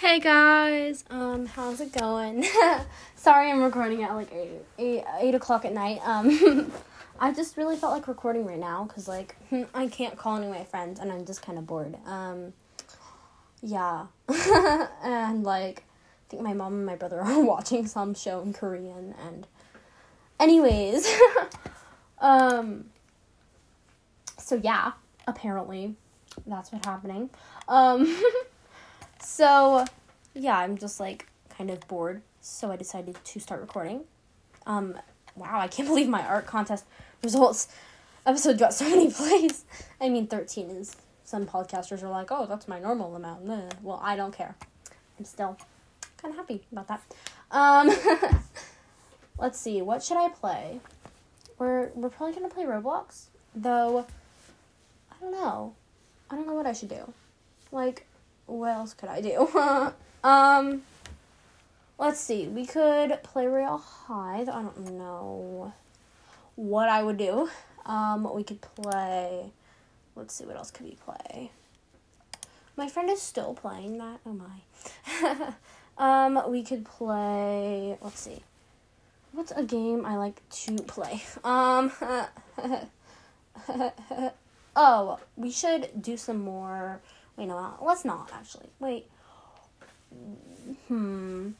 Hey guys, how's it going? Sorry I'm recording at like 8 o'clock at night. I just really felt like recording right now because like I can't call any of my friends and I'm just kind of bored. Yeah. And like I think my mom and my brother are watching some show in Korean and anyways. So yeah, apparently that's what's happening. So, yeah, I'm just, like, kind of bored, so I decided to start recording. Wow, I can't believe my art contest results episode got so many plays. I mean, 13 is, some podcasters are like, oh, that's my normal amount. Well, I don't care. I'm still kind of happy about that. Let's see, what should I play? We're probably going to play Roblox, though, I don't know what I should do. Like, what else could I do? Let's see. We could play Real High. I don't know what I would do. We could play... Let's see. What else could we play? My friend is still playing that. Oh, my. We could play... Let's see. What's a game I like to play? Oh, we should do some more... Wait, no, let's not, actually. Wait. I'm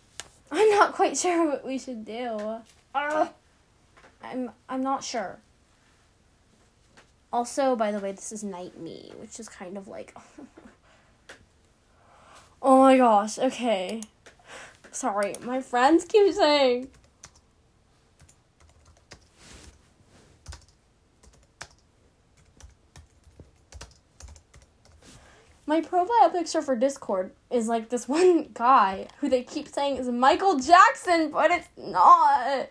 not quite sure what we should do. I'm not sure. Also, by the way, this is Night Me, which is kind of like... Oh my gosh, okay. Sorry, my friends keep saying... My profile picture for Discord is, like, this one guy who they keep saying is Michael Jackson, but it's not.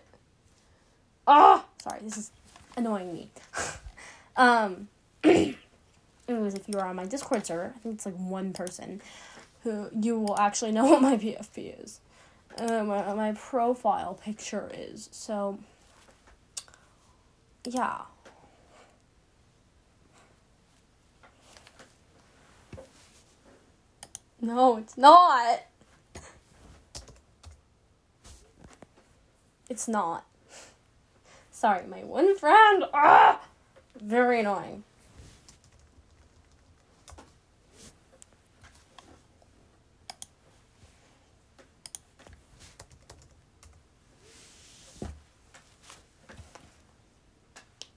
Oh, sorry, this is annoying me. Anyways, if you are on my Discord server, I think it's, like, one person who you will actually know what my PFP is. My profile picture is, so, yeah. No, it's not. It's not. Sorry, my one friend. Ah, very annoying.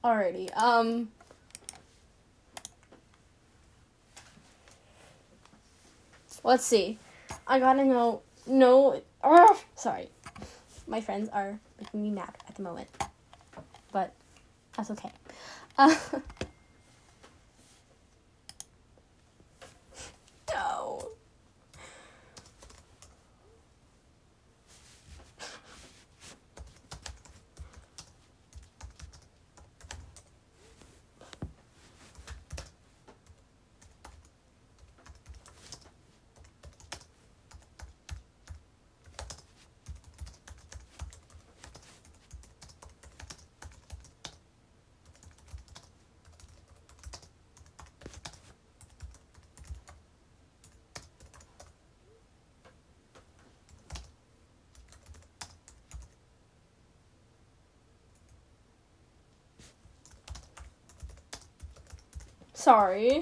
Alrighty. Let's see. I gotta know. No. Sorry. My friends are making me mad at the moment. But that's okay. No. Sorry.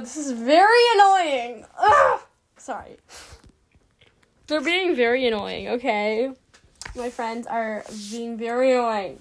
This is very annoying. Ugh! Sorry. They're being very annoying, okay? My friends are being very annoying.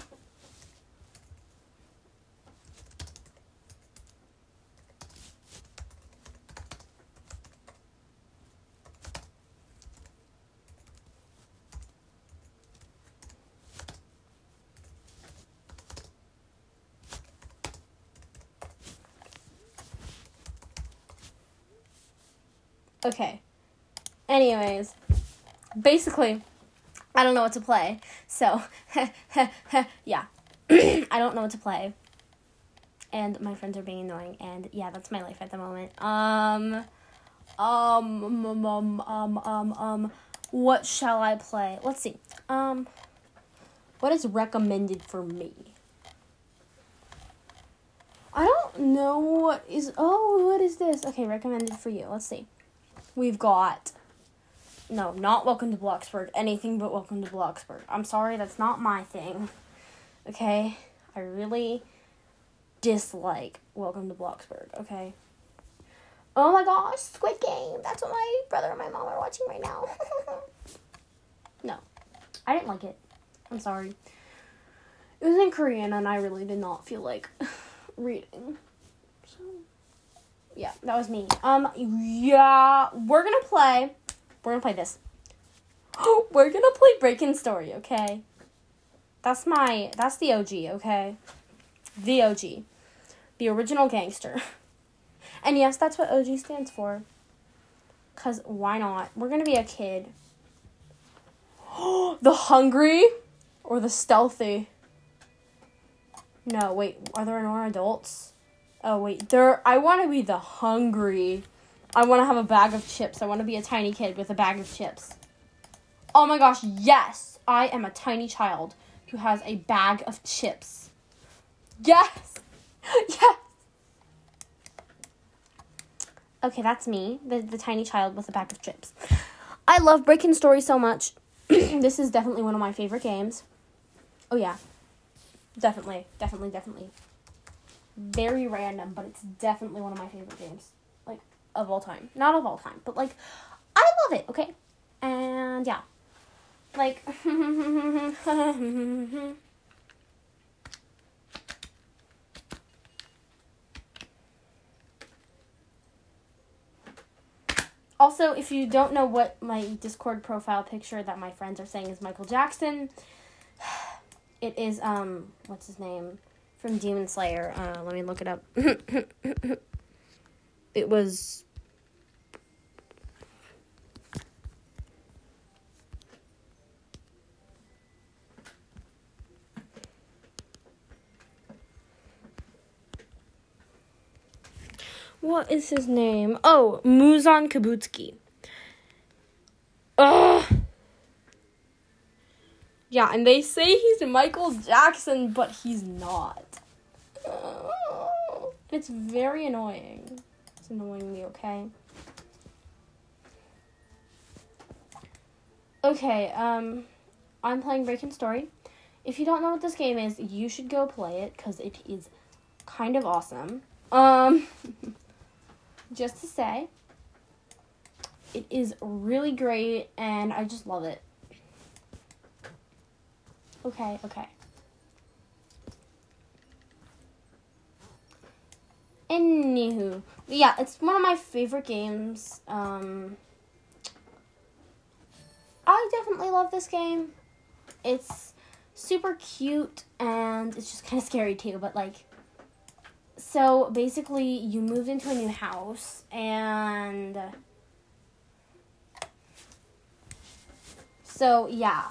Okay. Anyways, basically, I don't know what to play. So, yeah. I don't know what to play. And my friends are being annoying. And, yeah, that's my life at the moment. What shall I play? Let's see. What is recommended for me? I don't know what is... Oh, what is this? Okay, recommended for you. Let's see. We've got... No, not Welcome to Bloxburg. Anything but Welcome to Bloxburg. I'm sorry, that's not my thing. Okay? I really dislike Welcome to Bloxburg. Okay? Oh my gosh, Squid Game. That's what my brother and my mom are watching right now. No. I didn't like it. I'm sorry. It was in Korean, and I really did not feel like... reading. So, yeah, that was me. Yeah, we're gonna play this. We're gonna play Breaking Story, okay? That's the OG, okay? The OG. The original gangster. And yes, that's what OG stands for. 'Cause why not? We're gonna be a kid. The hungry or the stealthy? No, wait, are there more adults? Oh, wait, I want to be the hungry. I want to have a bag of chips. I want to be a tiny kid with a bag of chips. Oh my gosh, yes! I am a tiny child who has a bag of chips. Yes! Yes! Okay, that's me, the tiny child with a bag of chips. I love Breaking Story so much. This is definitely one of my favorite games. Oh, yeah. Definitely, definitely, definitely. Very random, but it's definitely one of my favorite games. Like, of all time. Not of all time, but, like, I love it, okay? And, yeah. Like, also, if you don't know what my Discord profile picture that my friends are saying is Michael Jackson, it is, what's his name? From Demon Slayer. Let me look it up. It was... What is his name? Oh, Muzan Kabutsky. Ugh! Yeah, and they say he's Michael Jackson, but he's not. It's very annoying. It's annoying me, okay? Okay, I'm playing Breaking Story. If you don't know what this game is, you should go play it, because it is kind of awesome. Just to say, it is really great, and I just love it. Okay, okay. Anywho. Yeah, it's one of my favorite games. I definitely love this game. It's super cute, and it's just kind of scary too, but like... So, basically, you moved into a new house, and... So, yeah.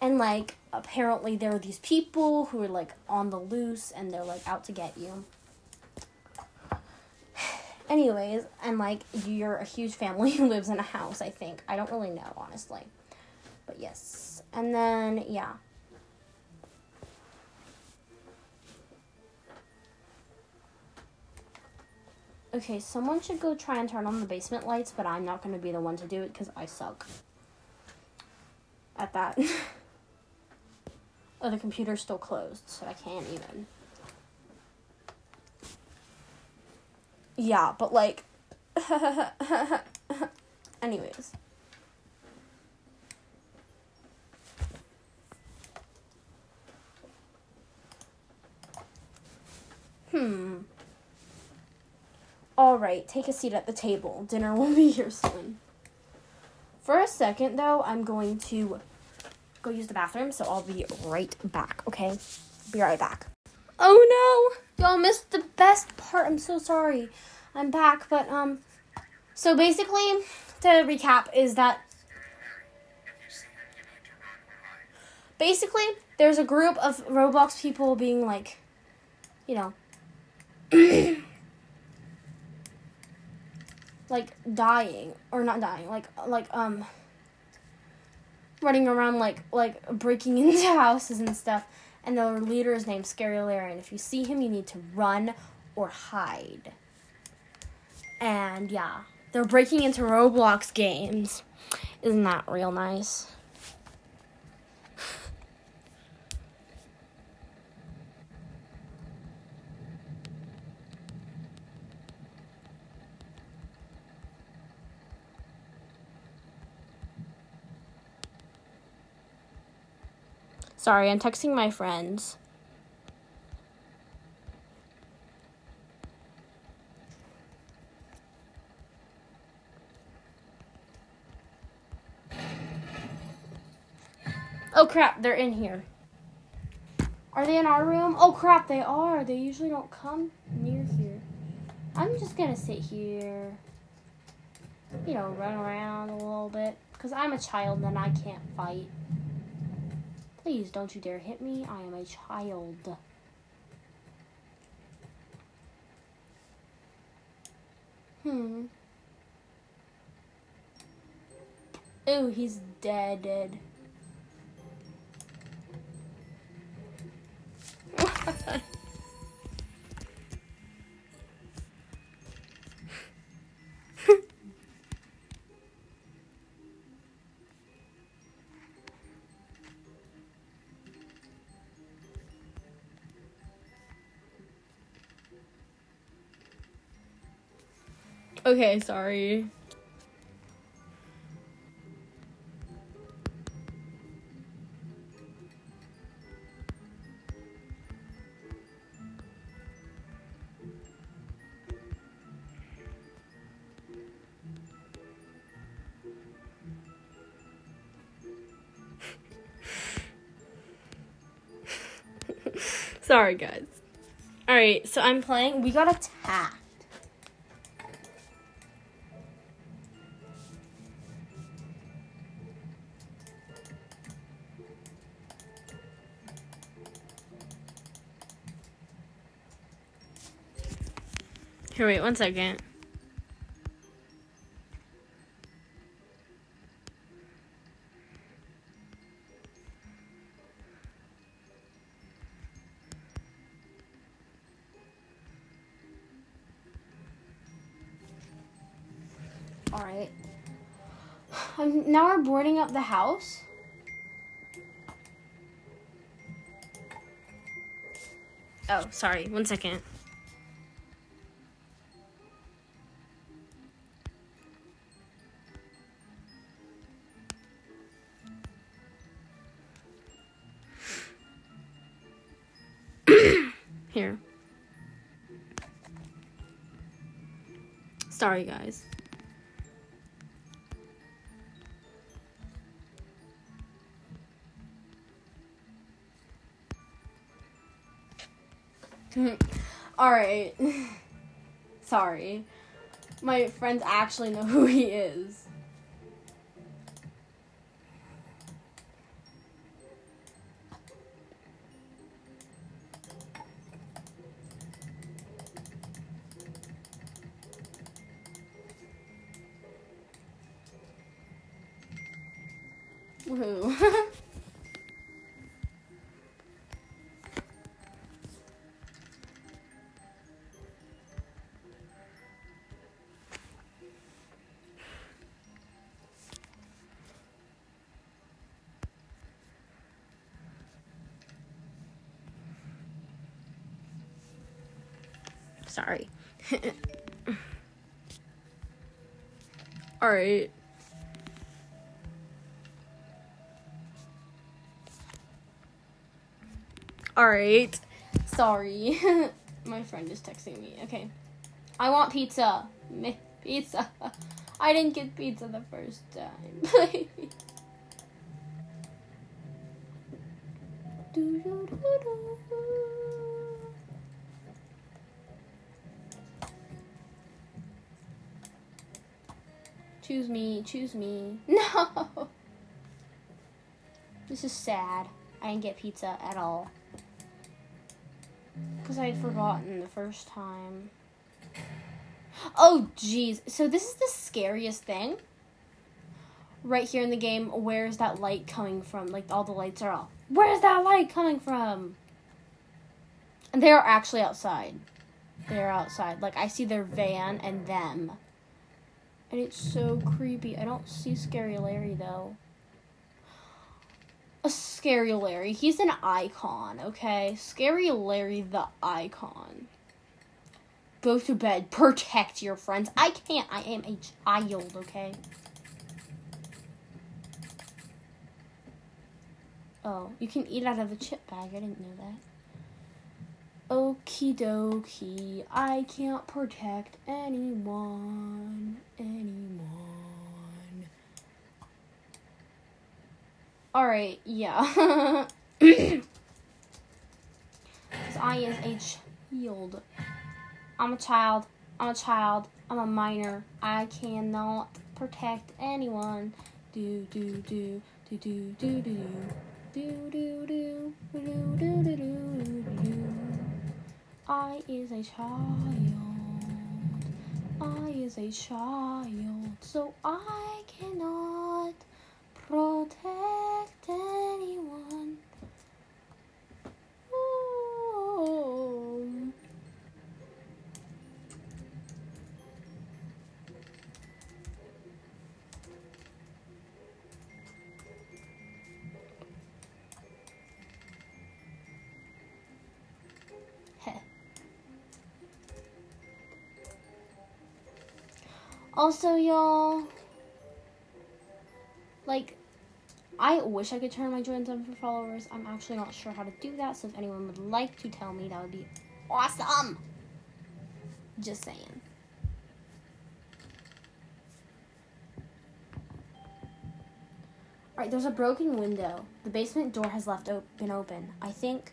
And, like, apparently there are these people who are, like, on the loose, and they're, like, out to get you. Anyways, and, like, you're a huge family who lives in a house, I think. I don't really know, honestly. But, yes. And then, yeah. Okay, someone should go try and turn on the basement lights, but I'm not going to be the one to do it because I suck at that. Oh, the computer's still closed, so I can't even. Yeah, but, like... Anyways. Alright, take a seat at the table. Dinner will be here soon. For a second, though, I'm going to... go use the bathroom, so I'll be right back, okay? Be right back. Oh no! Y'all missed the best part. I'm so sorry. I'm back, but So basically, to recap, is that basically there's a group of Roblox people being like, you know, like dying or not dying, like running around like breaking into houses and stuff. And the leader is named Scary Larry, and if you see him, you need to run or hide. And yeah, they're breaking into Roblox games. Isn't that real nice? Sorry, I'm texting my friends. Oh crap, they're in here. Are they in our room? Oh crap, they are. They usually don't come near here. I'm just gonna sit here. You know, run around a little bit. Because I'm a child and I can't fight. Please don't you dare hit me. I am a child. Ooh, he's dead. Okay, sorry. Sorry, guys. Alright, so I'm playing. We got attacked. Here, wait 1 second. All right. Now we're boarding up the house. Oh, sorry. 1 second. Here. Sorry, guys. Alright. Sorry. My friends actually know who he is. Woohoo. Sorry. All right. All right. Sorry. My friend is texting me. Okay. I want pizza. Pizza. I didn't get pizza the first time. Choose me, choose me. No! This is sad. I didn't get pizza at all. Because I had forgotten the first time. Oh, jeez. So this is the scariest thing. Right here in the game, where's that light coming from? Like, all the lights are off. Where's that light coming from? And they are actually outside. They are outside. Like, I see their van and them. And it's so creepy. I don't see Scary Larry, though. A Scary Larry. He's an icon, okay? Scary Larry the icon. Go to bed. Protect your friends. I can't. I am a child, okay? Oh, you can eat out of a chip bag. I didn't know that. Okie dokie, I can't protect anyone. Alright, yeah. Because I is a child. I'm a child, I'm a minor. I cannot protect anyone. I is a child, I is a child, so I cannot protect anyone. Ooh. Also, y'all, like, I wish I could turn my joins on for followers. I'm actually not sure how to do that, so if anyone would like to tell me, that would be awesome. Just saying. Alright, there's a broken window. The basement door has been open. I think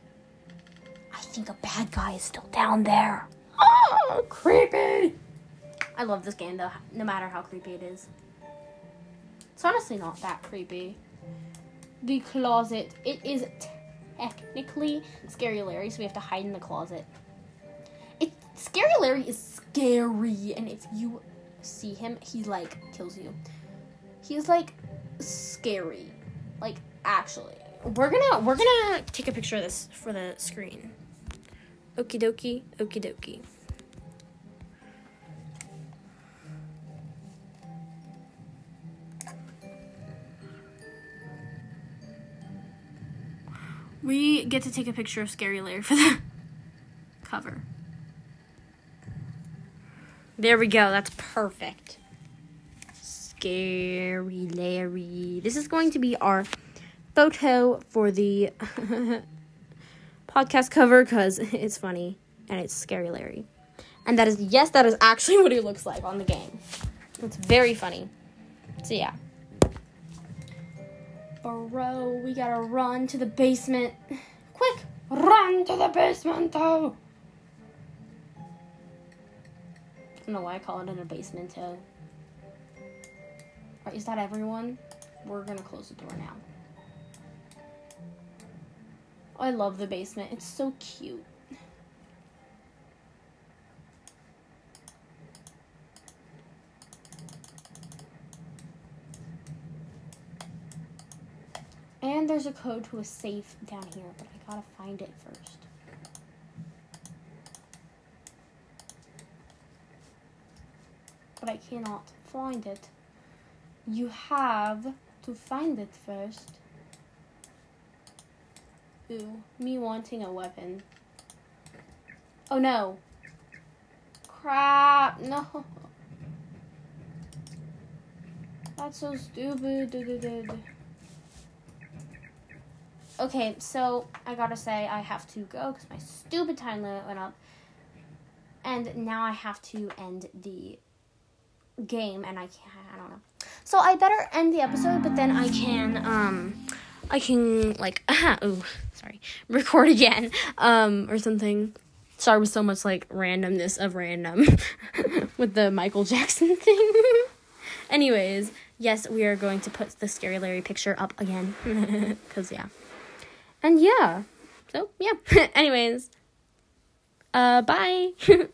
a bad guy is still down there. Oh, creepy! I love this game, though, no matter how creepy it is. It's honestly not that creepy. The closet. It is technically Scary Larry, so we have to hide in the closet. Scary Larry is scary, and if you see him, he, like, kills you. He's, like, scary. Like, actually. We're gonna take a picture of this for the screen. Okie dokie, okie dokie. We get to take a picture of Scary Larry for the cover. There we go. That's perfect. Scary Larry. This is going to be our photo for the podcast cover because it's funny and it's Scary Larry. And that is, yes, that is actually what he looks like on the game. It's very funny. So, yeah. Bro, we gotta run to the basement. Quick, run to the basement, though. I don't know why I call it a basement, though. Alright, is that everyone? We're gonna close the door now. I love the basement. It's so cute. And there's a code to a safe down here, but I gotta find it first. But I cannot find it. You have to find it first. Ooh, me wanting a weapon. Oh no. Crap, no. That's so stupid. Okay, so I gotta say I have to go because my stupid time limit went up. And now I have to end the game and I can't, I don't know. So I better end the episode, but then I can like, record again, or something. Sorry with so much like randomness of random with the Michael Jackson thing. And Anyways, yes, we are going to put the Scary Larry picture up again. Because, yeah. And, yeah. So, yeah. Anyways. Bye.